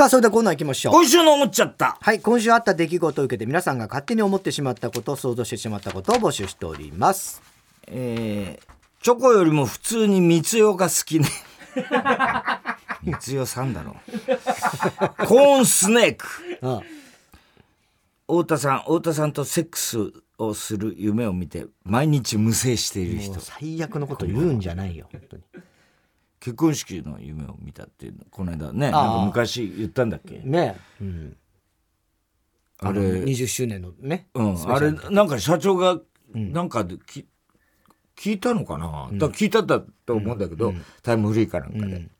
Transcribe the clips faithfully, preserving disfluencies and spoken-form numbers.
さあそれではコーナー行きましょう。今週の思っちゃった。はい、今週あった出来事を受けて皆さんが勝手に思ってしまったこと、想像してしまったことを募集しております。えー、チョコよりも普通に光代が好きね。光代さんだろ。コーンスネーク。ああ、太田さん太田さんとセックスをする夢を見て毎日無精している人。最悪のこと言うんじゃないよ本当に。結婚式の夢を見たっていうのこの間ね、なんか昔言ったんだっけね、うん、あれにじゅっしゅうねんのね、うん、あれなんか社長がなんかでき、うん、聞いたのかな、うん、だから聞いたんだと思うんだけど、うん、タイムフリーかなんかで、うん、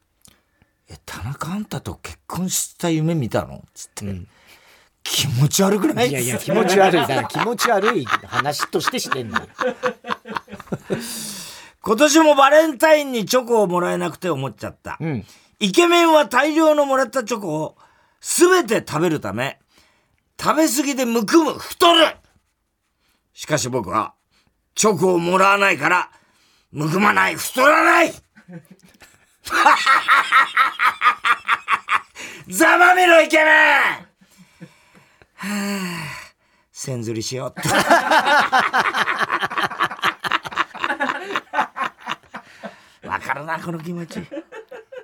え田中あんたと結婚した夢見たのつって、うん、気持ち悪くない？いやいや気持ち悪いだ気持ち悪い話としてしてんの。今年もバレンタインにチョコをもらえなくて思っちゃった、うん、イケメンは大量のもらったチョコを全て食べるため食べ過ぎでむくむ太る。しかし僕はチョコをもらわないからむくまない太らない。ざまみろイケメン。はぁ千釣りしようって。わかるなこの気持ち。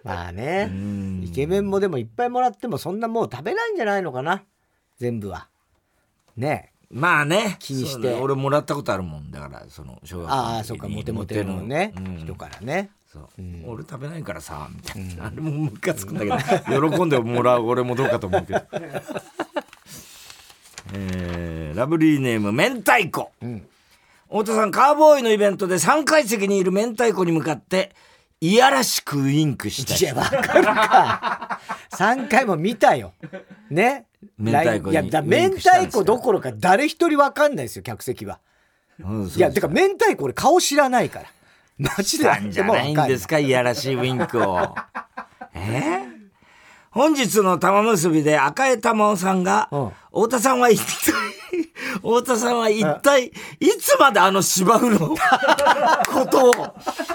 まあね、うんイケメンもでもいっぱいもらってもそんなもう食べないんじゃないのかな全部はね。まあね気にして、ね、俺もらったことあるもんだからその小学校の時にああそうかモテモテのね、うん、人からねそう、うん、俺食べないからさみたいな、うん、あれもムカつくんだけど、うん、喜んでもらう俺もどうかと思うけど。、えー、ラブリーネーム明太子、うん、太田さんカーボーイのイベントでさんがい席にいる明太子に向かっていやらしくウインクした。いやわかるか。さんかいも見たよね。明太子にいやだ明太子どころか誰一人分かんないですよ客席は、うん、そういやてか明太子俺顔知らないからマジであっても分かんない。なんじゃないんですかいやらしいウィンクを。えー、本日の玉結びで赤江玉緒さんが、うん、太田さんは一体太田さんは一体いつまであの芝生のことを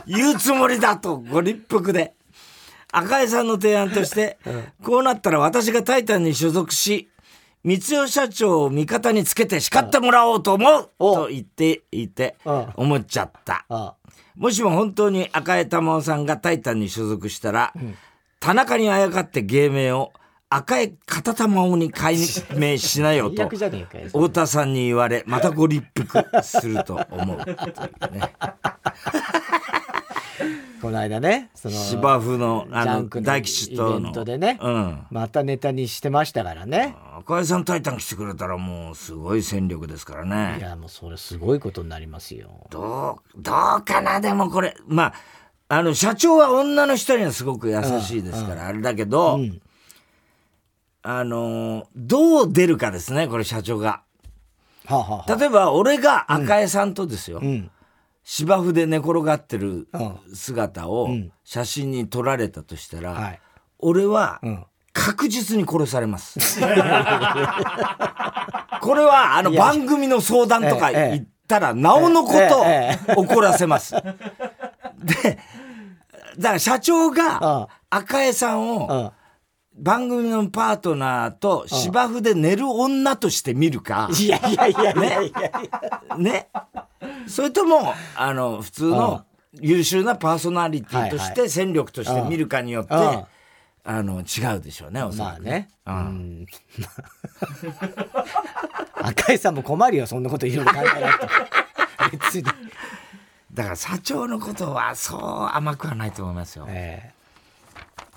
言うつもりだとご立腹で赤江さんの提案として、うん、こうなったら私がタイタンに所属し光代社長を味方につけて叱ってもらおうと思うと言っていて思っちゃった。ああもしも本当に赤江珠緒さんがタイタンに所属したら、うん、田中にあやかって芸名を赤江片玉緒に改名しなよと太田さんに言われまたご立腹すると思う。この間ねその芝生 の, あの大吉とのイベントでね、うん、またネタにしてましたからね。赤井さんタイタン来てくれたらもうすごい戦力ですからね。いやもうそれすごいことになりますよ。ど う, どうかなでもこれまああの社長は女の人にはすごく優しいですからあれだけど、うん、あのどう出るかですねこれ社長が、はあはあ、例えば俺が赤井さんとですよ、うんうん芝生で寝転がってる姿を写真に撮られたとしたら、うんうん、俺は確実に殺されます。これはあの番組の相談とか行ったらなおのこと怒らせます。で、だから社長が赤江さんを番組のパートナーと芝生で寝る女として見るか、いやいやいやいやいやね。それともあの普通の優秀なパーソナリティとして戦力として見るかによってあの違うでしょうねおそらくね。まあね、うん、赤井さんも困るよそんなこといろいろ考えないと。別にだから社長のことはそう甘くはないと思いますよ、え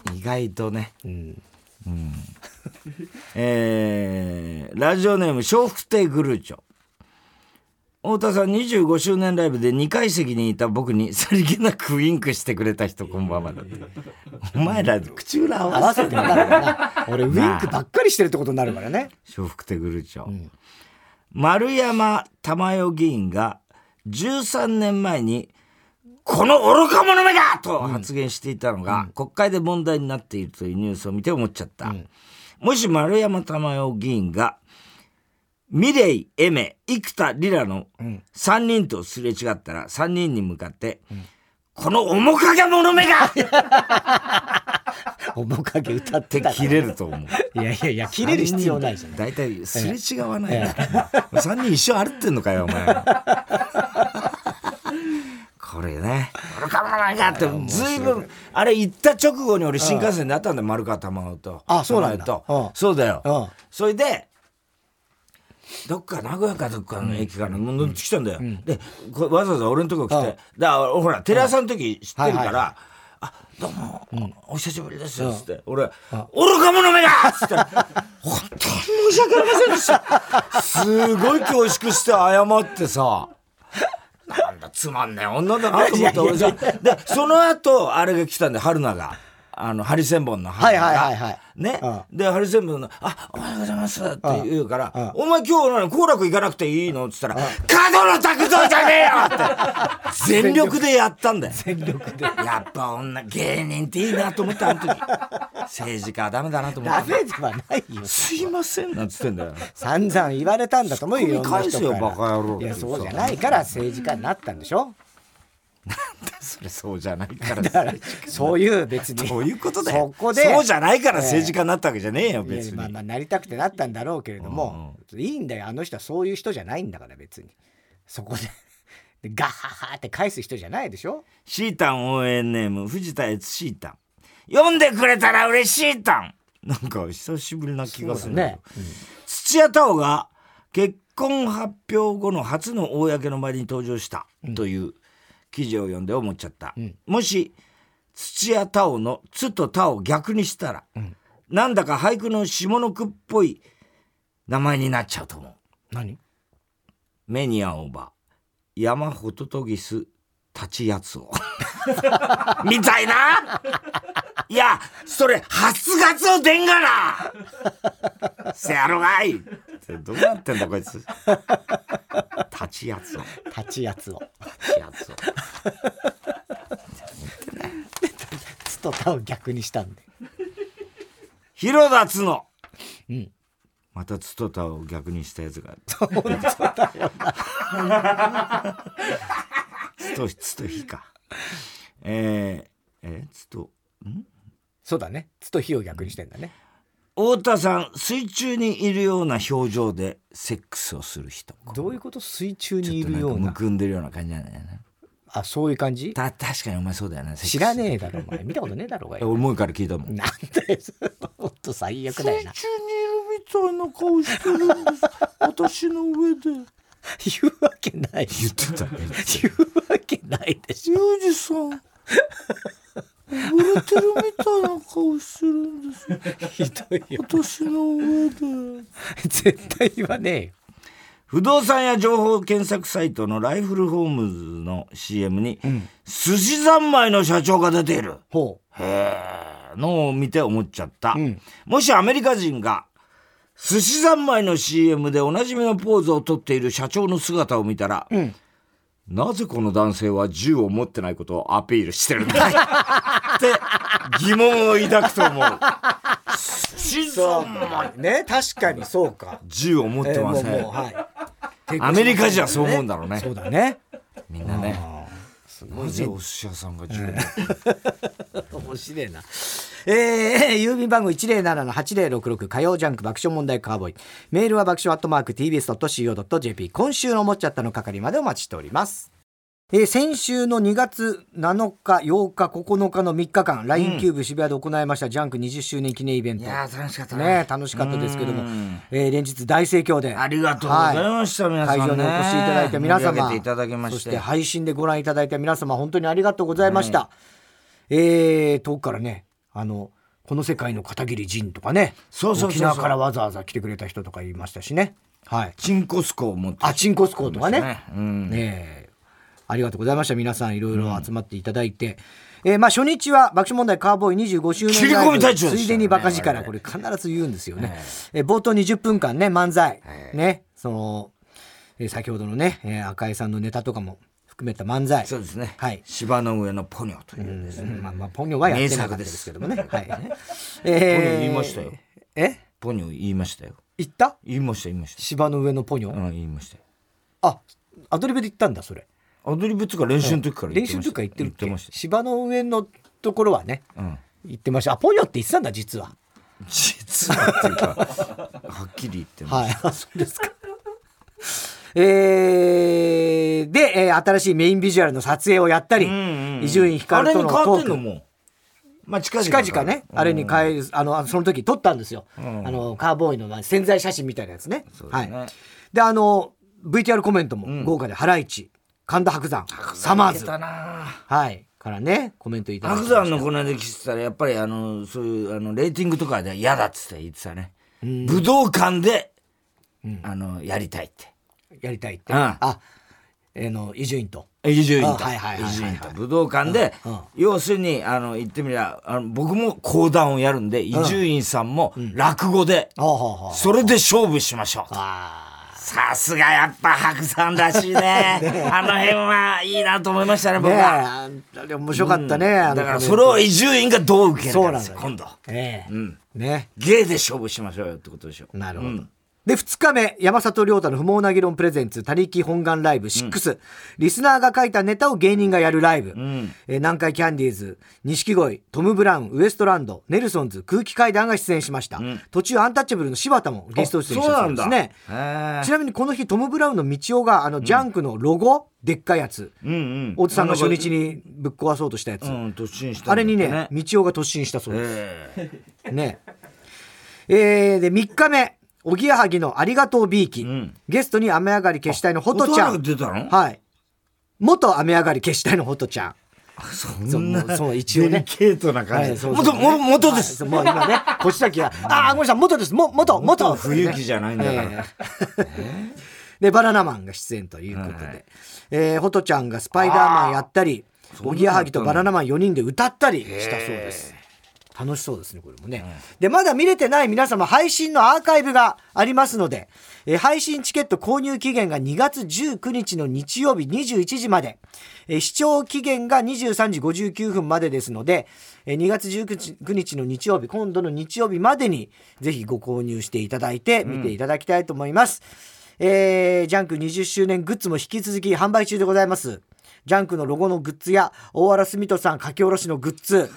ー、意外とね、うんうんえー、ラジオネーム笑福亭グルーチョ。太田さんにじゅうごしゅうねんライブでにかい席にいた僕にさりげなくウインクしてくれた人こんばんは。お前ら口裏合わせてなるからな。俺ウインクばっかりしてるってことになるからね。笑福亭グルーチョ、うん、丸山珠代議員がじゅうさんねんまえにこの愚か者めがと発言していたのが、うん、国会で問題になっているというニュースを見て思っちゃった、うん、もし丸山珠代議員がミレイ、エメ、生田リラのさんにんとすれ違ったらさんにんに向かって、うん、この面影者めが面影歌ってたから切れると思う。いやいやいや、切れる必要ないじゃん。大体すれ違わない、ええ、さんにん一緒歩ってんのかよお前。これね、丸川なんかってずいぶんあれ行った直後に俺新幹線で会ったんだ、丸川玉緒と。あ、そうなんだ。とそうだよ、うん、それでどっか名古屋かどっかの駅から乗ってきたんだよ、うんうん、でわざわざ俺のとこ来て、うん、だからほらテレ朝の時知ってるから、うん、はいはい、あ、どうも、うん、お久しぶりですよっつって、うん、俺、うん、愚か者めだっつって本当に申し訳ありませんでした。すごい恐縮して謝ってさ、なんだつまんない女だなと思って俺さ。でその後あれが来たんで、春菜が、あのハリセンボンの春菜が、はいはいはいはい、ね、うん、でハリセンボンの「あ、おはようございます」って言うから「うんうん、お前今日好楽行かなくていいの？」っつったら「うん、角野卓造じゃねえよ！」って全力でやったんだよ。全力でやっぱ女芸人っていいなと思ったあの時。政治家はダメだなと思った。ダメではないよ。すいませんなんつってんだよ。散々言われたんだと思うよ。返せよバカ野郎。いやそうじゃないから政治家になったんでしょ。なんだそれ、そうじゃないから政治家。そういう別にそういうことだよ。そこでそうじゃないから政治家になったわけじゃねえよ別に、えー、まあまあなりたくてなったんだろうけれども、うん、いいんだよあの人は。そういう人じゃないんだから別に。そこでガッハハって返す人じゃないでしょ。シータン応援ネーム藤田悦シータン、読んでくれたら嬉しいタン。なんか久しぶりな気がするね、うん、土屋太鳳が結婚発表後の初の公の場に登場したという、うん記事を読んで思っちゃった、うん、もし土屋太鳳のつとたを逆にしたら、うん、なんだか俳句の下の句っぽい名前になっちゃうと思う。何？目に青葉山ホトトギス立ちやつをみたいな。いやそれ初ガツオでんがなせやろがい。どうなってんだこいつ。立ちやつを立ちやつを立ちやつをつとたを逆にしたんで広田つの、うん、またつとたを逆にしたやつがつとたよなつとつとひかえー、えつとんそうだね、つとひを逆にしてんだね。太田さん、水中にいるような表情でセックスをする人。どういうこと？水中にいるような、ちょっとなんかむくんでるような感じなんだよね。あ、そういう感じ？た確かにお前そうだよね。知らねえだろお前、見たことねえだろうがよ。俺もうから聞いたもん。なんだよほんと最悪だよな。水中にいるみたいな顔してるんです私の上で。言うわけない。言ってたね。言うわけないでしょ。ユージさん溺れてるみたいな顔してるんですよひどいよ私の上で。絶対言わねえよ。不動産や情報検索サイトのライフルホームズの シーエム に、うん、寿司三昧の社長が出ているほうへーのを見て思っちゃった、うん、もしアメリカ人が寿司三昧の シーエム でおなじみのポーズをとっている社長の姿を見たら、うんなぜこの男性は銃を持ってないことをアピールしてるんだって疑問を抱くと思う。そうね、確かにそうか。銃を持ってません、えーもうもうはい、アメリカ人はそう思うんだろうね。そうだね。みんなね。すごいね。なぜお寿司屋さんが銃を持ってるの？面白いな。えー、郵便番号 いちまるななのはちまるろくろく 火曜ジャンク爆笑問題カーボーイ。メールは爆笑アットマーク ティービーエスドットシーオードットジェーピー。 今週の思っちゃったの係までお待ちしております、えー、先週のにがつなのかようかここのかのみっかかん ライン キューブ渋谷で行いました、うん、ジャンクにじゅっしゅうねん記念イベント。いや楽しかったね、ね楽しかったですけども、えー、連日大盛況でありがとうございました、はい、皆さん、ね、会場にお越しいただいた皆様ていただきまして、そして配信でご覧いただいた皆様本当にありがとうございました、はい。えー、遠くからねあのこの世界の片桐仁とかね、そうそうそうそう沖縄からわざわざ来てくれた人とか言いましたしね、はい、チンコスコを持ってあチンコスコとか ね, ね、うんえー、ありがとうございました皆さんいろいろ集まっていただいて、うんえーまあ、初日は爆笑問題カーボーイにじゅうごしゅうねんライブ、ね、ついでにバカ力これ必ず言うんですよね、えーえー、冒頭にじゅっぷんかんね漫才、えー、ねその、えー、先ほどのね、えー、赤井さんのネタとかも含めた漫才。そうですね。はい。芝の上のポニョというですね。うんまあまあポニョはやってなかったですけどもね。はい。えー、ポニョ言いましたよ。え？ポニョ言いましたよ。言った？言いました言いました。芝の上のポニョ。うん言いました。あ、アドリブで言ったんだそれ。アドリブつか練習の時から言ってました。練習の時から言ってるって。言ってました。芝の上のところはね。うん。言ってました。あ、ポニョって言ってたんだ、実は。実はっていうかはっきり言ってます。はい、そうですか。えー、で、えー、新しいメインビジュアルの撮影をやったり、伊集院光とのトーク、もまあ、近々、近々ね、うん、あれに変える、あのその時撮ったんですよ、うん、あのカーボーイの宣材写真みたいなやつね。そうですね、はい、であの ブイティーアール コメントも豪華で、うん、ハライチ、神田伯山、サマーズ、はいからね、コメントいただきました。伯山のこの間聞いてたら、やっぱりあのそういうあのレーティングとかで嫌だっつって言ってたね、うん、武道館で、うん、あのやりたいってやりたいって、うん、あ、えー、の伊集院と伊集院と武道館で、うんうん、要するにあの言ってみりゃあの僕も講談をやるんで、伊集院さんも落語で、うんうん、それで勝負しましょうと。あ、さすがやっぱ白山らしい ね, ねあの辺はいいなと思いましたね、僕は。ねえ、面白かったね、うん、あのだからそれを伊集院がどう受けるかですよ、今度。えーうんね、芸で勝負しましょうよってことでしょ。なるほど、うん、でふつかめ、山里亮太の不毛な議論プレゼンツ他力本願ライブろく、うん、リスナーが書いたネタを芸人がやるライブ、うんえー、南海キャンディーズ、錦鯉、トム・ブラウン、ウエストランド、ネルソンズ、空気階段が出演しました、うん、途中アンタッチャブルの柴田もゲスト出演したそうですね。そうなんだ。ちなみにこの日トム・ブラウンの道夫があのジャンクのロゴ、うん、でっかいやつ、うんうん、大津さんが初日にぶっ壊そうとしたやつ、うん、突進したんだよね、あれにね道夫が突進したそうです、えーねえー、でみっかめ、おぎやはぎのありがとうビーキ、うん、ゲストに雨上がり決死隊のホトちゃん、出たの、はい、元雨上がり決死隊のホトちゃん、そんなデリケートな感じ、はい、そうそう 元, 元です、はい、もう今ねこっちだけはあーごめんなさい、元です、も元元元冬木じゃないんだから、えー、でバナナマンが出演ということで、はい、えー、ホトちゃんがスパイダーマンやったり、おぎやはぎとバナナマンよにんで歌ったりしたそうです。楽しそうですね、これもね、うん、でまだ見れてない皆様、配信のアーカイブがありますので、えー、配信チケット購入期限がにがつじゅうくにちの日曜日にじゅういちじまで、えー、視聴期限がにじゅうさんじごじゅうきゅうふんまでですので、えー、にがつじゅうくにちの日曜日、今度の日曜日までにぜひご購入していただいて見ていただきたいと思います、うん、えー、ジャンクにじゅっしゅうねんグッズも引き続き販売中でございます。ジャンクのロゴのグッズや大原澄人さん書き下ろしのグッズ、いい、ね、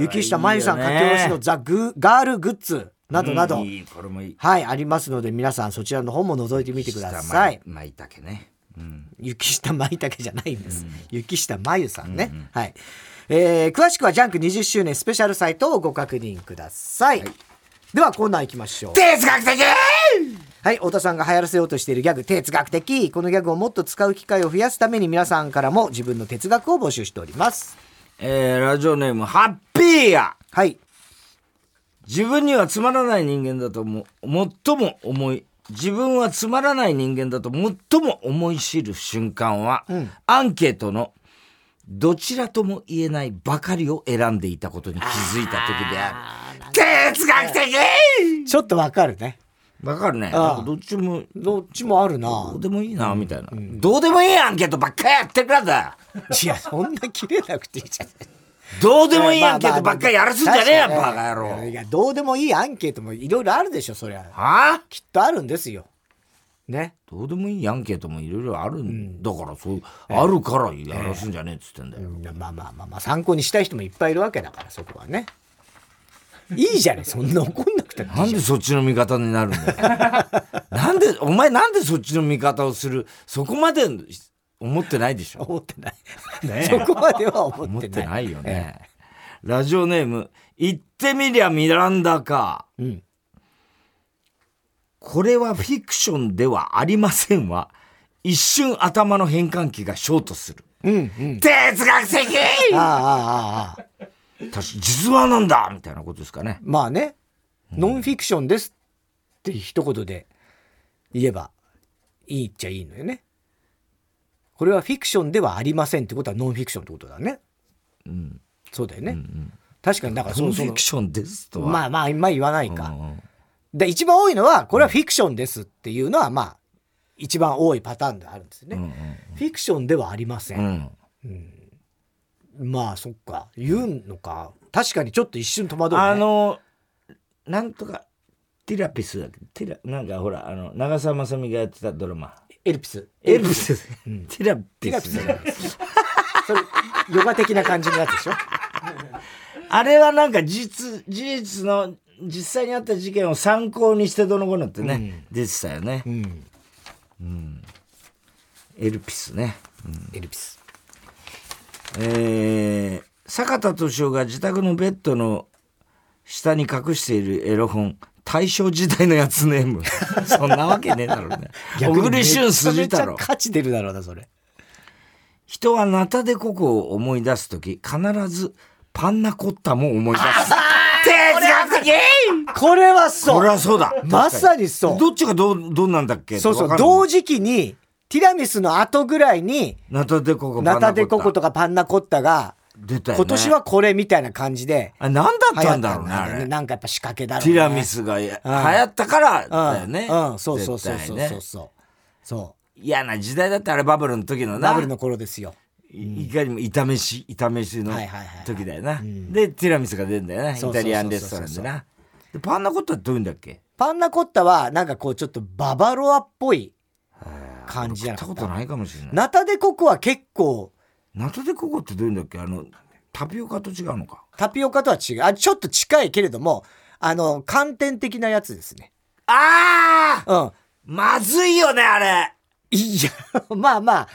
雪下真由さん書き下ろしのザ・グガールグッズなどなど、うん、いい、これもいい、はい、ありますので、皆さんそちらの方も覗いてみてください。まいたけね、うん、雪下まいたけじゃないんです、うん、雪下真由さんね、うんうん、はい、えー、詳しくはジャンクにじゅっしゅうねんスペシャルサイトをご確認ください、はい、ではコーナー行きましょう。哲学的、はい、太田さんが流行らせようとしているギャグ、哲学的。このギャグをもっと使う機会を増やすために、皆さんからも自分の哲学を募集しております、えー、ラジオネームハッピーや、はい、自分にはつまらない人間だとも最も思い自分はつまらない人間だと最も思い知る瞬間は、うん、アンケートのどちらとも言えないばかりを選んでいたことに気づいた時である。哲学的。ちょっとわかるね、わかるね、ああ、どっちもどっちもあるな、どうでもいいな、うん、みたいな、うん、どうでもいいアンケートばっかりやってるからだ。いや、そんな切れなくていいじゃん。どうでもいいアンケートばっかりやらすんじゃねえや、バカ野郎。いや、どうでもいいアンケートもいろいろあるでしょ、そりゃ。はあ、きっとあるんですよね。どうでもいいアンケートもいろいろあるんだから、うん、そう、えー、あるからやらすんじゃねえっつってんだよ、えー、まあまあまあまあ、参考にしたい人もいっぱいいるわけだから、そこはねいいじゃね、そんな怒んなくてもいい。なんでそっちの味方になるんだよなんでお前、なんでそっちの味方をする、そこまで思ってないでしょ。思ってない、ね、そこまでは思ってない思ってないよね、ええ、ラジオネーム言ってみりゃミランダか、うん、これはフィクションではありませんは一瞬頭の変換器がショートする、うんうん、哲学的。ああああああ実話なんだみたいなことですかね。まあね、うん、ノンフィクションですって一言で言えばいいっちゃいいのよね。これはフィクションではありませんってことはノンフィクションってことだね、うん、そうだよね、うんうん、確かに。だからノンフィクションですとはまあまあ今言わないか、うんうん、で一番多いのはこれはフィクションですっていうのはまあ一番多いパターンであるんですよね、うんうんうん、フィクションではありません、うんうん、まあそっか、言うのか、確かにちょっと一瞬戸惑うね。あのなんとかティラピスだっけ、ティラなんかほらあの長澤まさみがやってたドラマエルピスエルピス、うん、ティラピス、ティラピスそれヨガ的な感じのやつでしょあれはなんか実事実の実際にあった事件を参考にしてどの子のってね、うん、出てたよね、うんうん、エルピスね、うん、エルピス、えー、坂田敏夫が自宅のベッドの下に隠しているエロ本、大正時代のやつネームそんなわけねえだろうね小栗旬筋太郎、めちゃめちゃ価値出るだろうなそれ。人はナタデココを思い出すとき必ずパンナコッタも思い出す。哲学的。これはそう。これはそうだ。まさにそう。どっちがどうどうなんだっけ。そうそう。同時期にティラミスの後ぐらいにナタデココ、ナタデココとかパンナコッタが出たよね。今年はこれみたいな感じで。あ、なんだったんだろうねあれ。なんかやっぱ仕掛けだろうね。ティラミスが流行ったからだよね。うん、うん、そうそうそうそうそうそう。そう。嫌な時代だってあれ、バブルの時のな、バブルの頃ですよ、うん、いかにも炒めし炒めしの時だよな、はいはいはいはい、うん、でティラミスが出るんだよな、イタリアンレストランでな。でパンナコッタってどういうんだっけ。パンナコッタはなんかこうちょっとババロアっぽい感じやな。食ったことないかもしれない。ナタデココは結構、ナタデココってどういうんだっけ。あのタピオカと違うのか。タピオカとは違う、あちょっと近いけれども、あの寒天的なやつですね。ああ、うん、まずいよねあれ。いやまあまあ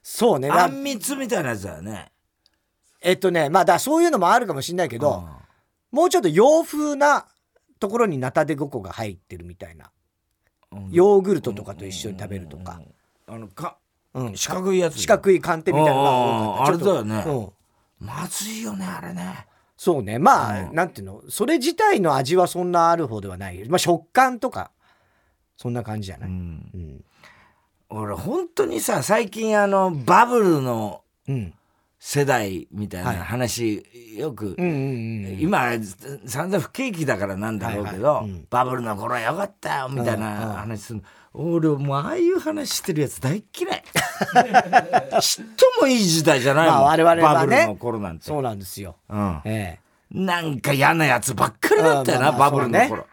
そうね、あんみつみたいなやつだよね。えっとね、まあだそういうのもあるかもしれないけど、うん、もうちょっと洋風なところにナタデココが入ってるみたいな、うん、ヨーグルトとかと一緒に食べるとか、うんうん、あのか、うん、四角いやつ、四角い寒天みたいなのが多かった。あれだよね、うん、まずいよねあれね。そうね、まあ、うん、なんていうの、それ自体の味はそんなある方ではない、まあ、食感とかそんな感じじゃない、うんうん。俺本当にさ、最近あのバブルの世代みたいな話、うん、よく、うんうんうん、今散々不景気だからなんだろうけど、はいはい、うん、バブルの頃はよかったよみたいな話するの、うんうん、俺もうああいう話してるやつ大嫌いちっともいい時代じゃないもん、まあ我々はね、バブルの頃なんて。そうなんですよ、うん、ええ、なんか嫌なやつばっかりだったよな、うん、まあまあバブルの頃。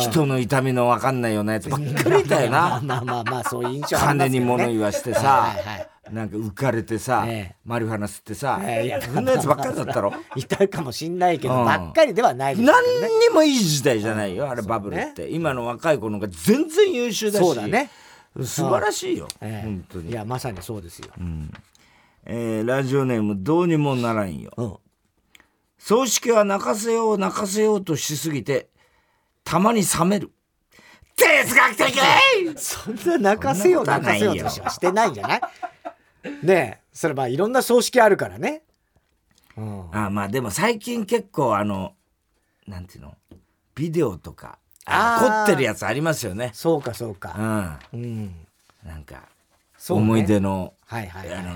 人の痛みの分かんないようなやつばっかりだよな。まあまあまあそういう印象ありますけどね。金に物言わしてさ、はいはい、なんか浮かれてさ、ね、マリファナ吸ってさ、ね、いやそんなやつばっかりだったろいたかもしんないけど、うん、ばっかりではないですけど、ね、何にもいい時代じゃないよ、うん、あれバブルって、ね、今の若い子の方が全然優秀だし、そうだね、素晴らしいよ、うん、本当に。いやまさにそうですよ、うん、えー、ラジオネームどうにもならんよ、うん、葬式は泣かせよう泣かせようとしすぎてたまに冷める。哲学的。そんな泣かせよう泣かせようとしてないんじゃないねえ、それまあいろんな葬式あるからね、うん、ああまあでも最近結構あのなんていうのビデオとか凝ってるやつありますよね。そうかそうか、うん、うん、なんかそう、ね、思い出の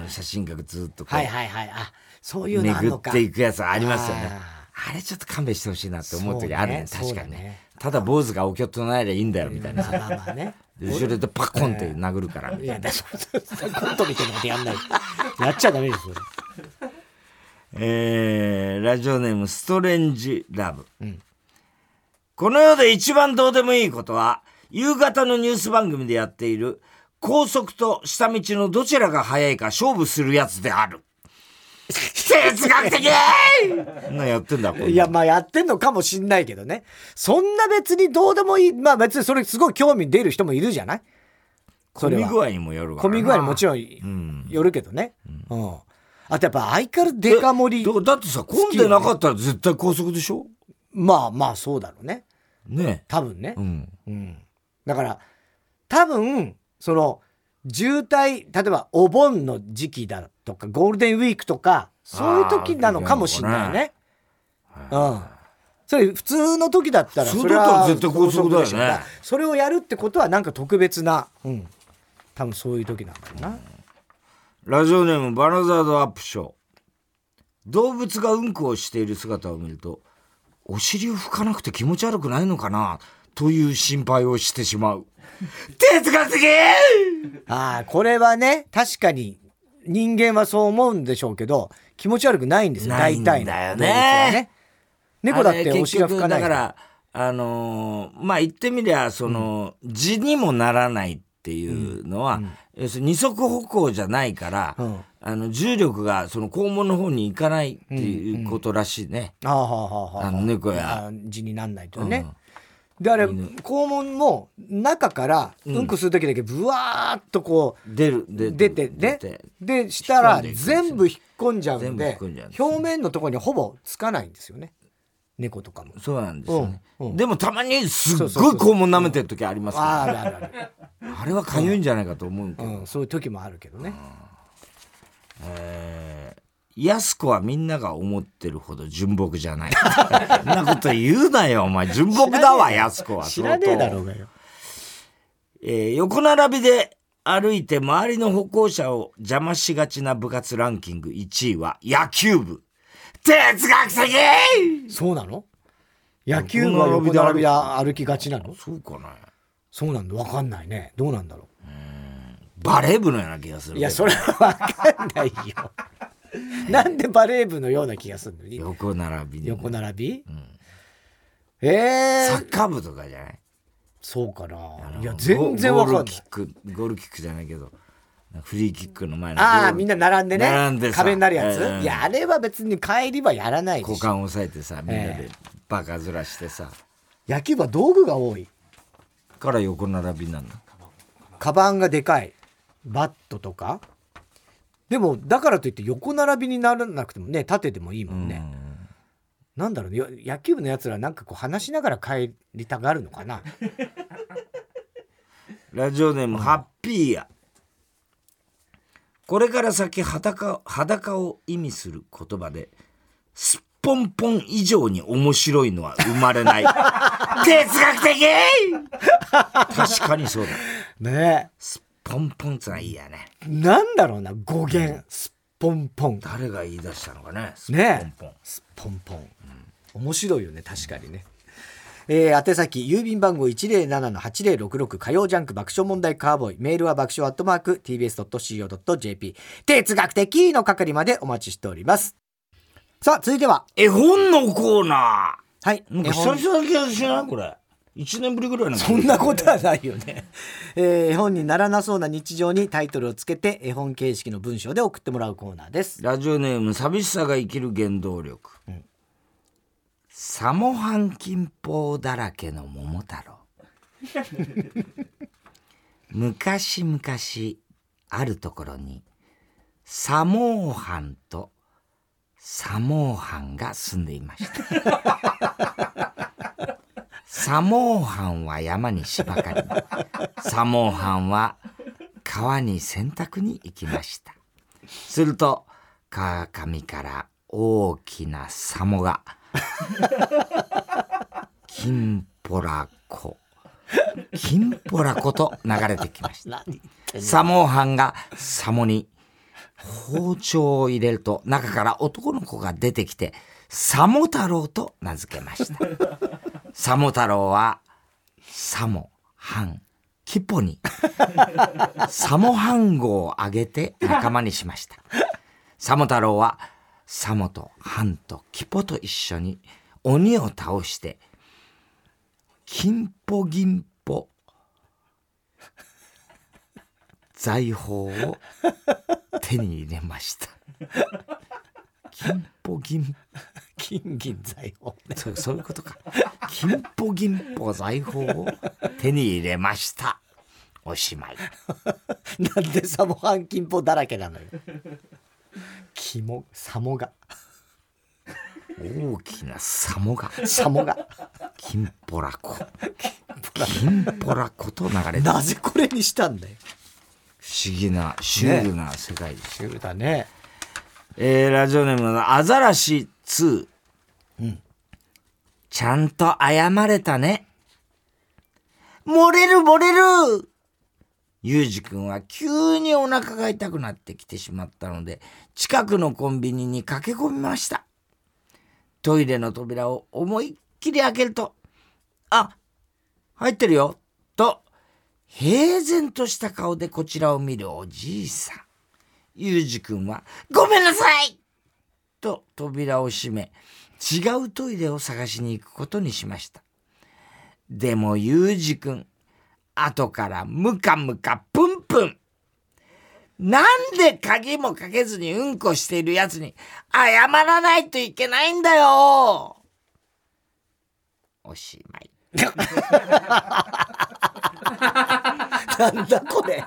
写真がずっとこう、はいはいはい、あそういうのあるのか、巡っていくやつありますよね。あれちょっと勘弁してほしいなって思う時あるね。確かにね。ただ坊主がおきょっとないでいいんだよみたいな、まあまあね、後ろでパコンって殴るからみたいな、えー、コントみたいなことやんないやっちゃダメですよ、えー、ラジオネームストレンジラブ、うん、この世で一番どうでもいいことは夕方のニュース番組でやっている高速と下道のどちらが速いか勝負するやつである。哲学的なやってんだこれ。いやまあやってんのかもしんないけどね。そんな別にどうでもいい、まあ別にそれすごい興味出る人もいるじゃない。混み具合にもよるわ。混み具合にもちろんよるけどね、うんうん、あとやっぱ相変わらずデカ盛りだってさ、混んでなかったら絶対高速でしょ。まあまあそうだろうね、ね、多分ね、うんうん、だから多分その渋滞、例えばお盆の時期だとかゴールデンウィークとかそういう時なのかもしれないね、うん、それ普通の時だったらそれは絶対高速だよね。それをやるってことはなんか特別な、うん、多分そういう時なんだろうな、うん、ラジオネームバナザードアップショー、動物がうんこをしている姿を見るとお尻を拭かなくて気持ち悪くないのかなという心配をしてしまう。哲学的。ああこれはね、確かに人間はそう思うんでしょうけど気持ち悪くないんですよ大体の動物はね。猫だってお尻が拭かないから、あのー、まあ言ってみりゃその痔、うん、にもならないっていうのは、うんうん、要するに二足歩行じゃないから、うん、あの重力がその肛門の方に行かないっていうことらしいね、うんうん、ああの猫や字になんないとね、うん、であれ肛門も中からうんこするときだけブワーッとこう出る、出てね、でしたら全部引っ込んじゃうんで表面のところにほぼつかないんですよね、猫とかもそうなんですよね、うんうん、でもたまにすっごい肛門舐めてる時ありますからあれはかゆいんじゃないかと思うけど、うんうん、そういう時もあるけどね、うんえー、安子はみんなが思ってるほど純朴じゃないそんなこと言うなよお前、純朴だわ安子は。知らねえだろうがよ、えー、横並びで歩いて周りの歩行者を邪魔しがちな部活ランキングいちいは野球部。哲学的。そうなの？野球部は横並びで歩きがちなの？そうかな。そうなんだ、分かんないね、どうなんだろう。バレー部のような気がする。いやそれは分かんないよなんでバレー部のような気がするのに横並び、ね、横並び、うん、えー、サッカー部とかじゃない？そうかな。いや全然分かんない。ゴールキック、ゴールキックじゃないけどフリーキックの前のああみんな並んでね、並んで壁になるやつ、えー、いやあれは別に帰りはやらないでしょ。股間を押さえてさみんなでバカずらしてさ、えー、野球部は道具が多いから横並びなんだ。カバンがでかい、バットとか。でもだからといって横並びにならなくてもね、縦でもいいもんね。んなんだろうね、野球部のやつらなんかこう話しながら帰りたがるのかなラジオネーム、うん、ハッピーや。これから先裸、裸を意味する言葉ですっぽんぽん以上に面白いのは生まれない哲学的確かにそうだねえ、ポンポンってのはいいやね。なんだろうな、語源、うん、スポンポン。誰が言い出したのかね。スポンポン。ね、スポンポン、うん。面白いよね、確かにね。うん、えー、宛先郵便番号 いちまるななのはちまるろくろく 火曜ジャンク爆笑問題カーボーイ。メールは爆笑アットマーク ティービーエスドットシーオードットジェーピー。哲学的の係までお待ちしております。さあ続いては絵本のコーナー。はい。なんか久々な気がしないこれ。いちねんぶりぐらいなの。そんなことはないよね、えー、絵本にならなそうな日常にタイトルをつけて絵本形式の文章で送ってもらうコーナーです。ラジオネーム、寂しさが生きる原動力、うん、サモハンキンポウだらけの桃太郎昔々あるところにサモーハンとサモーハンが住んでいましたサモーハンは山にしばかり、サモーハンは川に洗濯に行きました。すると川上から大きなサモがキンポラコ、キンポラコと流れてきました。サモーハンがサモに包丁を入れると中から男の子が出てきてサモ太郎と名付けました。サモ太郎はサモハンキポにサモハン号をあげて仲間にしました。サモ太郎はサモとハンとキポと一緒に鬼を倒して金ポ銀ポ財宝を手に入れました。金ポ銀金銀財宝、ね、そう、そういうことか金ポ銀ポ財宝を手に入れました。おしまいなんでサモハン金ポだらけなのよキモサモが大きなサモがサモが金ポラコ金ポラコと流れたなぜこれにしたんだよ。不思議なシュールな世界です、ね、シュールだね。えー、ラジオネームのアザラシツー、うん、ちゃんと謝れたね。漏れる漏れる。ゆうじくんは急にお腹が痛くなってきてしまったので近くのコンビニに駆け込みました。トイレの扉を思いっきり開けると、あ、入ってるよと平然とした顔でこちらを見るおじいさん。ゆうじくんはごめんなさいと扉を閉め違うトイレを探しに行くことにしました。でもゆうじくん後からムカムカプンプンなんで鍵もかけずにうんこしているやつに謝らないといけないんだよ。おしまい。なんだこれ。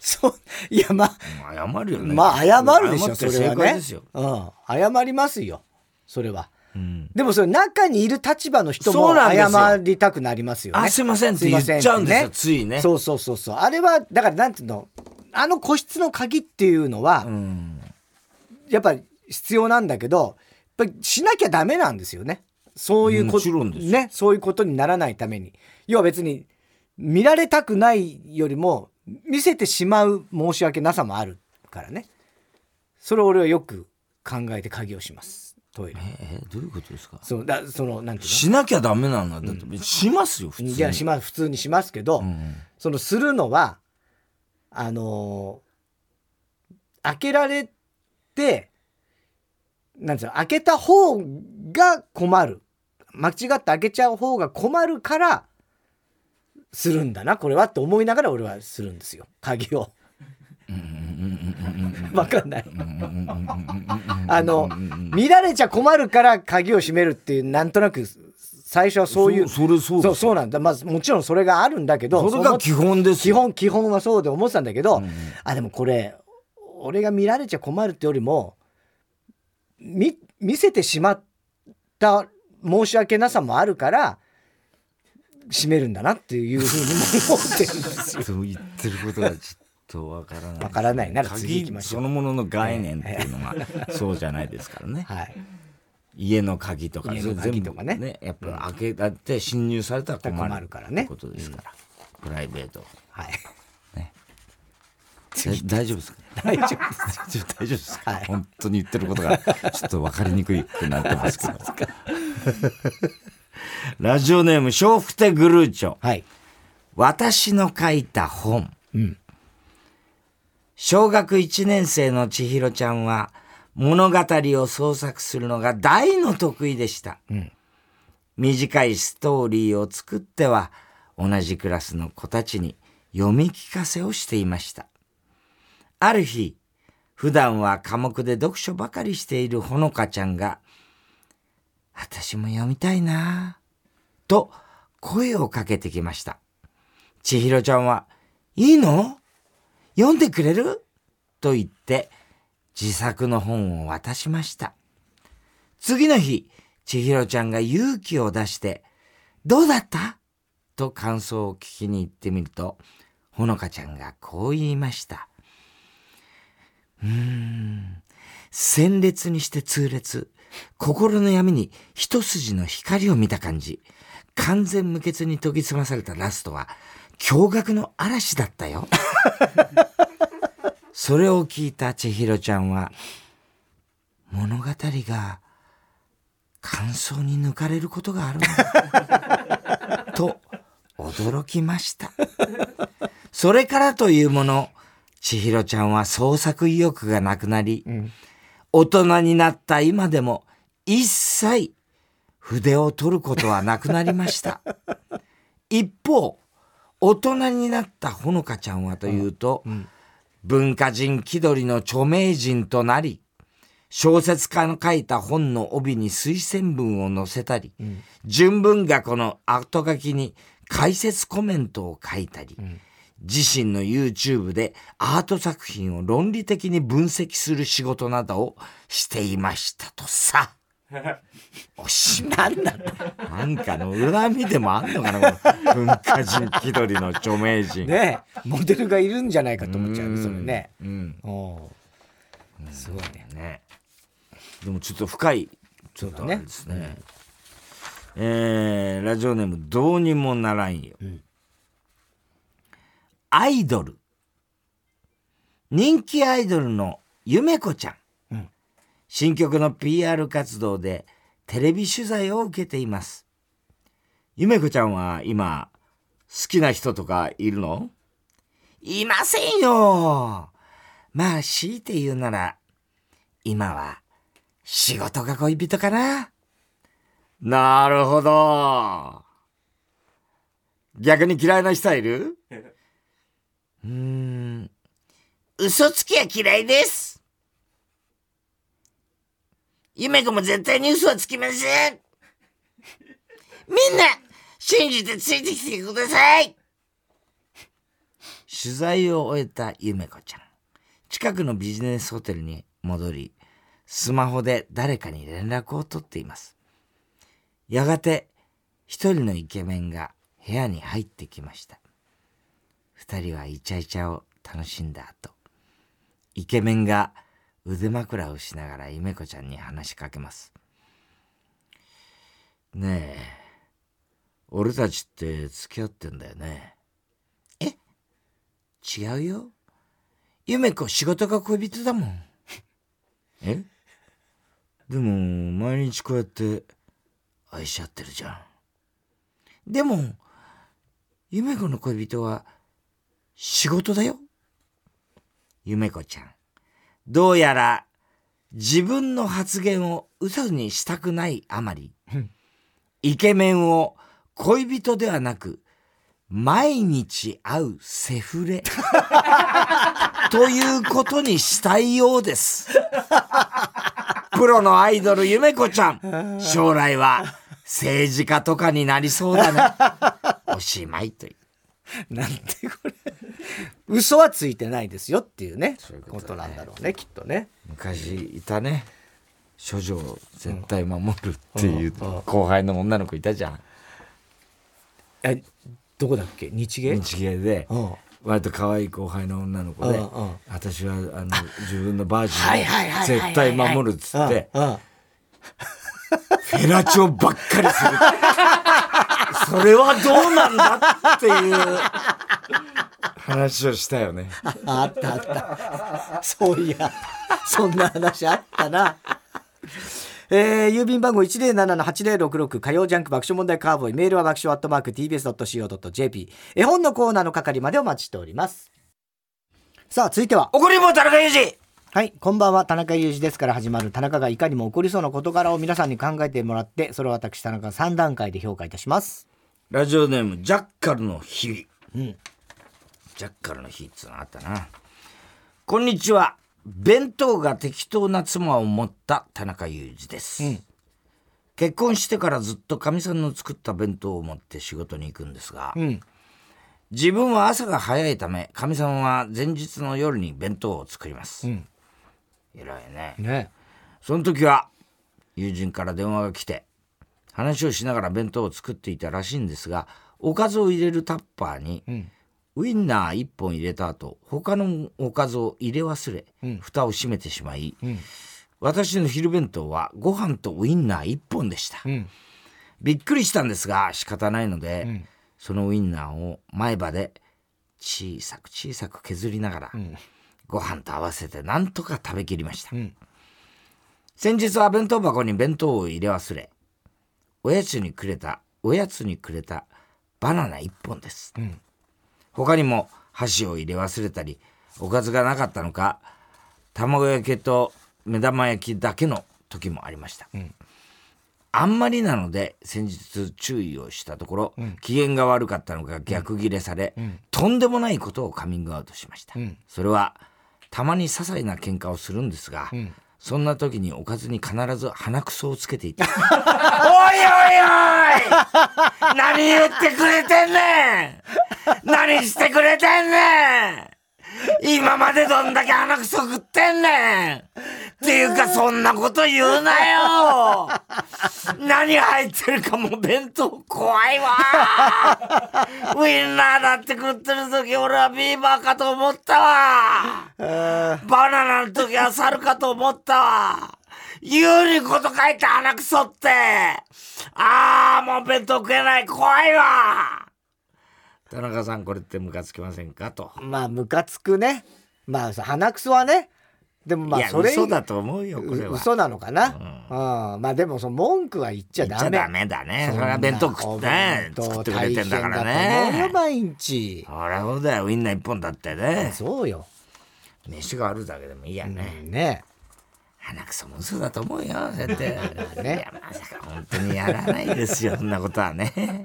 そういやまあ謝るよね。まあ謝るでしょそれはね。うん謝りますよそれは。うん、でもそれ中にいる立場の人も謝りたくなりますよね。あすいませんって言っちゃうんですよ、ね、ついね。そうそうそうそうあれはだからなんていうのあの個室の鍵っていうのは、うん、やっぱり必要なんだけどやっぱしなきゃダメなんですよね。そういうことねそういうことにならないために要は別に見られたくないよりも見せてしまう申し訳なさもあるからね。それを俺はよく考えて鍵をします。トイレえどういうことですか。そうだそのなんていうのしなきゃダメなんだって、うん、しますよ普通に。いやします普通にしますけど、うん、そのするのはあのー、開けられてなんていうの開けた方が困る間違って開けちゃう方が困るからするんだなこれはって思いながら俺はするんですよ鍵を。わかんないあの見られちゃ困るから鍵を閉めるっていうなんとなく最初はそういうそれそうそうそうなんだ、まあ、もちろんそれがあるんだけどそれが基本です。基本基本はそうで思ってたんだけど、うん、あでもこれ俺が見られちゃ困るってよりも 見, 見せてしまった申し訳なさもあるから閉めるんだなっていうふうに思ってるんですよ。そう言ってることがちょっとわからない。わからないなら次行きましょう。鍵そのものの概念っていうのがそうじゃないですからね。はい、家の鍵とか、家の鍵とかね、全部ねやっぱ開けたって侵入されたら困る、困るからね。ことですから、うん、プライベート。はい。ね、大丈夫ですか。大丈夫です。大丈夫ですか、はい。本当に言ってることがちょっとわかりにくいってなってますけど。ラジオネーム笑福亭グルーチョ。はい。私の書いた本。うん。小学いちねん生の千尋ちゃんは物語を創作するのが大の得意でした、うん、短いストーリーを作っては同じクラスの子たちに読み聞かせをしていました。ある日普段は寡黙で読書ばかりしているほのかちゃんが私も読みたいなと声をかけてきました。千尋ちゃんはいいの？読んでくれる？と言って自作の本を渡しました。次の日、千尋ちゃんが勇気を出してどうだった？と感想を聞きに行ってみると、ほのかちゃんがこう言いました。うーん、鮮烈にして痛烈、心の闇に一筋の光を見た感じ、完全無欠に研ぎ澄まされたラストは驚愕の嵐だったよ。それを聞いた千尋ちゃんは物語が感想に抜かれることがあるのと驚きました。それからというもの千尋ちゃんは創作意欲がなくなり、うん、大人になった今でも一切筆を取ることはなくなりました。一方大人になったほのかちゃんはというと、うんうん、文化人気取りの著名人となり小説家の書いた本の帯に推薦文を載せたり、うん、純文学の後書きに解説コメントを書いたり、うん、自身の YouTube でアート作品を論理的に分析する仕事などをしていましたとさ。おしまいなんだろなんかの恨みでもあんのかなこの文化人気取りの著名人ねモデルがいるんじゃないかと思っちゃうそれね。うんおうすごいね。でもちょっと深いちょっとねですね、ねうんえー、ラジオネームどうにもならんよ、うん、アイドル人気アイドルのゆめこちゃん新曲の ピーアール 活動でテレビ取材を受けています。ゆめこちゃんは今、好きな人とかいるの？いませんよ。まあ、強いて言うなら、今は仕事が恋人かな。なるほど。逆に嫌いな人はいる？うーん、嘘つきは嫌いです。ゆめ子も絶対に嘘はつきません。みんな信じてついてきてください。取材を終えたゆめ子ちゃん、近くのビジネスホテルに戻り、スマホで誰かに連絡を取っています。やがて一人のイケメンが部屋に入ってきました。二人はイチャイチャを楽しんだ後、イケメンが腕枕をしながらゆめ子ちゃんに話しかけます。ねえ、俺たちって付き合ってんだよね。え、違うよ、ゆめ子仕事が恋人だもん。え、でも毎日こうやって愛し合ってるじゃん。でもゆめ子の恋人は仕事だよ。ゆめ子ちゃん、どうやら自分の発言を嘘にしたくないあまり、イケメンを恋人ではなく毎日会うセフレということにしたいようですプロのアイドルゆめ子ちゃん、将来は政治家とかになりそうだねおしまいという、なんてこれ嘘はついてないですよっていうね、そういうことなんだろうね、きっとね。昔いたね、処女を絶対守るっていう後輩の女の子いたじゃん。え、どこだっけ、日芸日芸で割と可愛い後輩の女の子で、私はあの自分のバージンを絶対守るっつって、フェラチオばっかりするそれはどうなんだっていう話をしたよねあったあった、そういやそんな話あったなえー、郵便番号 いちまるななのはちまるろくろく 火曜ジャンク爆笑問題カーボーイ、メールは爆笑アットマーク ティービーエスドットシーオードットジェーピー、 絵本のコーナーの係までお待ちしております。さあ続いては怒りんぼ田中裕二。はい、こんばんは、田中裕二ですから始まる田中がいかにも怒りそうな事柄を皆さんに考えてもらって、それを私田中がさん段階で評価いたします。ラジオネームジャッカルの日々、うん、ジャッカルの日ってのあったな。こんにちは、弁当が適当な妻を持った田中裕二です、うん、結婚してからずっとかみさんの作った弁当を持って仕事に行くんですが、うん、自分は朝が早いためかみさんは前日の夜に弁当を作ります、うん、えらい ね, ねその時は友人から電話が来て、話をしながら弁当を作っていたらしいんですが、おかずを入れるタッパーに、うん、ウインナーいっぽん入れた後、他のおかずを入れ忘れ、うん、蓋を閉めてしまい、うん、私の昼弁当はご飯とウインナーいっぽんでした、うん、びっくりしたんですが仕方ないので、うん、そのウインナーを前歯で小さく小さく削りながら、うん、ご飯と合わせてなんとか食べきりました、うん、先日は弁当箱に弁当を入れ忘れ、おやつにくれたおやつにくれたバナナいっぽんです、うん、他にも箸を入れ忘れたり、おかずがなかったのか卵焼きと目玉焼きだけの時もありました、うん、あんまりなので先日注意をしたところ、うん、機嫌が悪かったのか逆ギレされ、うん、とんでもないことをカミングアウトしました、うん、それはたまに些細な喧嘩をするんですが、うん、そんな時におかずに必ず鼻くそをつけていたおいおいおい何言ってくれてんねん何してくれてんねん、今までどんだけ鼻くそ食ってんねんっていうか、そんなこと言うなよ何入ってるかもう弁当怖いわウインナーだって食ってる時俺はビーバーかと思ったわ、バナナの時は猿かと思ったわ、言うにこと書いた鼻くそって、あーもう弁当食えない、怖いわ。田中さん、これってムカつきませんかと。まあムカつくね、まあ鼻くそはね。でもまあそれ嘘だと思うよ、これは嘘なのかな、うんうん、まあでもその文句は言っちゃダメ、言っちゃダメだね。それは弁当食って作ってくれてんだからね、毎日。あらそうだよ、ウインナーいっぽんだってね。そうよ、飯があるだけでもいいやね、うん、ね、鼻くそも嘘だと思うよだってね、いやまさか本当にやらないですよそんなことはね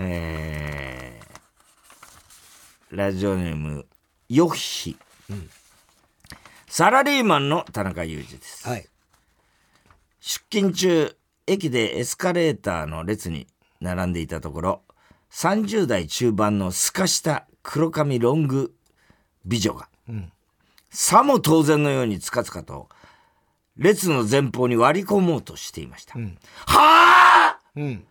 えー、ラジオネームヨッヒ、うん、サラリーマンの田中裕二です、はい、出勤中駅でエスカレーターの列に並んでいたところ、さんじゅう代中盤の透かした黒髪ロング美女が、うん、さも当然のようにつかつかと列の前方に割り込もうとしていました、うん、はぁ、うん、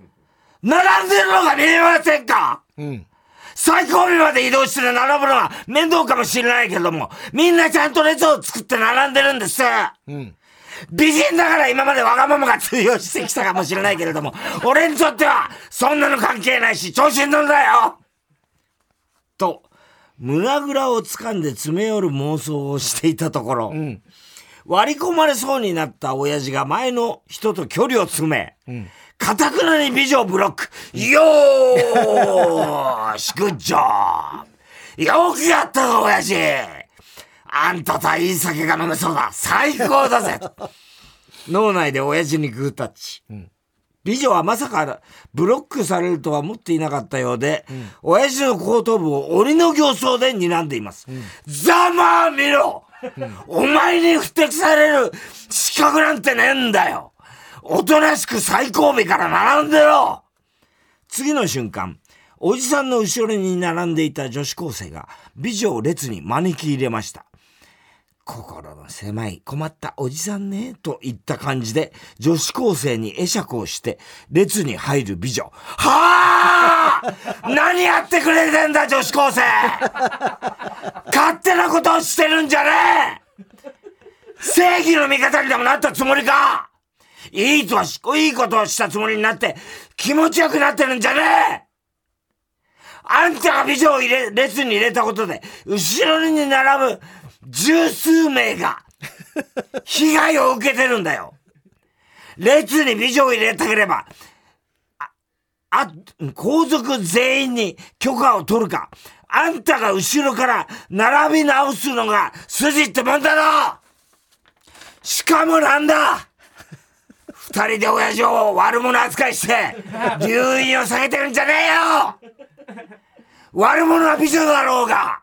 並んでるのが見えませんか、うん、最後尾まで移動して並ぶのは面倒かもしれないけども、みんなちゃんと列を作って並んでるんです、うん、美人だから今までわがままが通用してきたかもしれないけれども俺にとってはそんなの関係ないし調子に乗るんだよと胸ぐらを掴んで詰め寄る妄想をしていたところ、うん割り込まれそうになった親父が前の人と距離を詰め、かたくなに美女をブロック。よーし、グッジョブ。よくやったぞ、親父。あんたといい酒が飲めそうだ。最高だぜ。脳内で親父にグータッチ。うん美女はまさかブロックされるとは思っていなかったようで、うん、親父の後頭部を鬼の形相で睨んでいます、うん、ざまあ見ろ、うん、お前に不適される資格なんてねえんだよ、おとなしく最後尾から並んでろ。次の瞬間、おじさんの後ろに並んでいた女子高生が美女を列に招き入れました。心の狭い困ったおじさんねといった感じで女子高生に会釈をして列に入る美女。はあ何やってくれてんだ女子高生勝手なことをしてるんじゃねえ、正義の味方にでもなったつもりか、いいとはしいいことをしたつもりになって気持ちよくなってるんじゃねえ、あんたが美女を入れ列に入れたことで後ろに並ぶ十数名が被害を受けてるんだよ。列に美女を入れたければ、あ、あ、皇族全員に許可を取るか、あんたが後ろから並び直すのが筋ってもんだろ。しかもなんだ二人で親父を悪者扱いして留飲を下げてるんじゃねえよ。悪者は美女だろうが、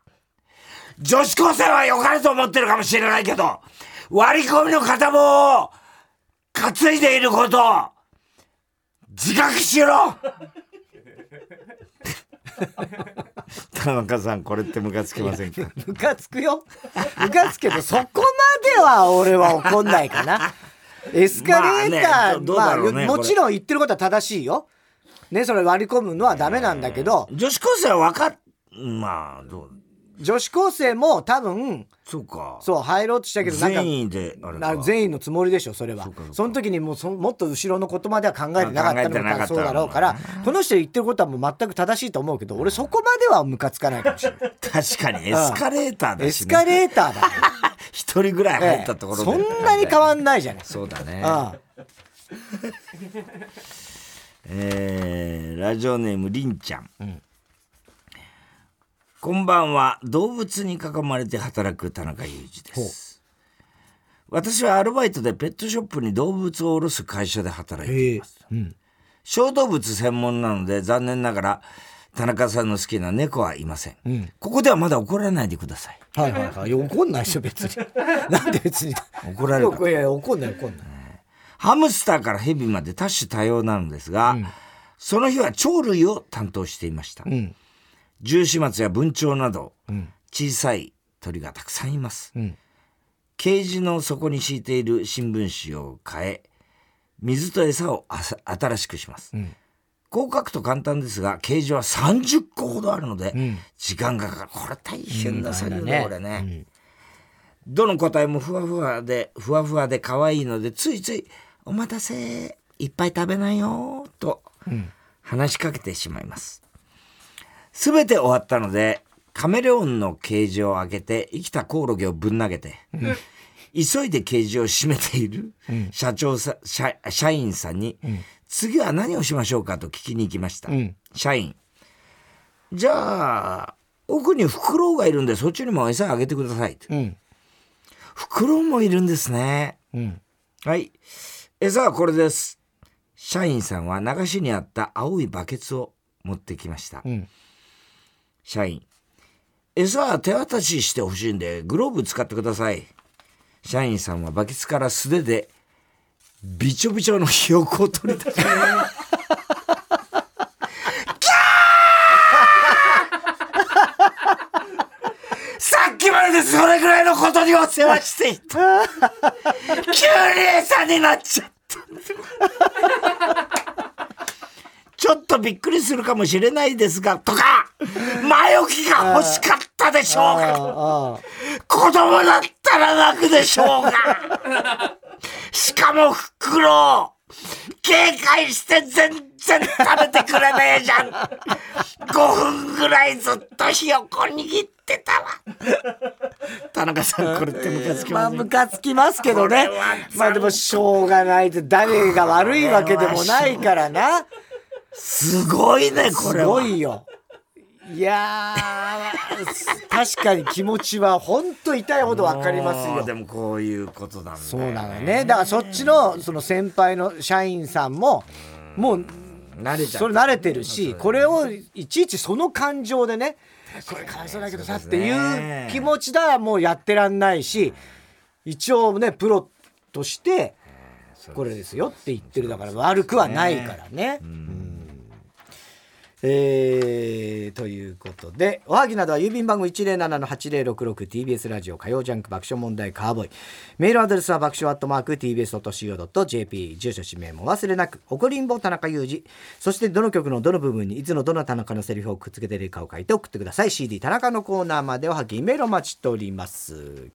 女子高生は良かれと思ってるかもしれないけど、割り込みの片棒を担いでいることを自覚しろ。田中さん、これってムカつきませんか？ムカつくよ、ムカつけどそこまでは俺は怒んないかな。エスカレーター、まあね、まあね、もちろん言ってることは正しいよ、ね、それ割り込むのはダメなんだけど、女子高生は分かっまあどう女子高生も多分そうかそう入ろうとしたけど、なんか善意であれ善意のつもりでしょそれは。 そうかそうか、その時にもうそもっと後ろのことまでは考えてなかったのか、そうだろうから、この人言ってることはもう全く正しいと思うけど、俺そこまではムカつかないかもしれない。確かにエスカレーターだし、ね、エスカレーターだ一人ぐらい入ったところで、ええ、そんなに変わんないじゃない。そうだね。ああえー、ラジオネームりんちゃん、うん、こんばんは。動物に囲まれて働く田中裕二です。私はアルバイトでペットショップに動物を卸す会社で働いています、うん、小動物専門なので残念ながら田中さんの好きな猫はいません、うん、ここではまだ怒らないでください。はいはいはい、いや怒んないでしょ別になんで別に怒られるか。いやいや怒んない怒んない、ね、ハムスターからヘビまで多種多様なのですが、うん、その日は鳥類を担当していました、うん、十四松や文鳥など小さい鳥がたくさんいます、うん、ケージの底に敷いている新聞紙を変え水と餌を新しくします、うん、こう書くと簡単ですがケージはさんじゅっこほどあるので、うん、時間がかかる。これ大変な作業だこれね、うん、どの個体もふわふわでふわふわで可愛いのでついついお待たせいっぱい食べないよと話しかけてしまいます、うんすべて終わったのでカメレオンのケージを開けて生きたコオロギをぶん投げて、うん、急いでケージを閉めている社長さ、うん、社, 社員さんに、うん、次は何をしましょうかと聞きに行きました、うん、社員じゃあ奥にフクロウがいるんでそっちにも餌あげてください、うん、フクロウもいるんですね、うん、はい餌はこれです。社員さんは流しにあった青いバケツを持ってきました、うん社員餌は手渡ししてほしいんでグローブ使ってください。社員さんはバケツから素手でびちょびちょのひよこを取り出しキャーさっきまでそれぐらいのことにお世話していた急に餌になっちゃったちょっとびっくりするかもしれないですがとか前置きが欲しかったでしょうが子供だったら泣くでしょうがしかもフクロウ警戒して全然食べてくれねえじゃんごふんぐらいずっとひよこ握ってたわ田中さんこれってムカつきますね、えー、まあムカつきますけどねまあでもしょうがないって誰が悪いわけでもないからなすごいねこれはすごいよいや確かに気持ちは本当痛いほど分かりますよでもこういうことなんだよねそうなのねだからそっち の, その先輩の社員さんももう慣れちゃそれ慣れてるしこれをいちいちその感情でねこれかわいそうだけどさっていう気持ちだらもうやってらんないし一応ねプロとしてこれですよって言ってるだから悪くはないからねえー、ということでおはぎなどは郵便番号 いちまるなな はちまるろくろく ティービーエス ラジオ火曜ジャンク爆笑問題カーボーイメールアドレスは爆笑アットマーク ティービーエス ドット シーオー ドット ジェーピー 住所氏名も忘れなく怒りんぼ田中裕二そしてどの曲のどの部分にいつのどな田中のセリフをくっつけてるかを書いて送ってください シーディー 田中のコーナーまでおはぎメールお待ちしております。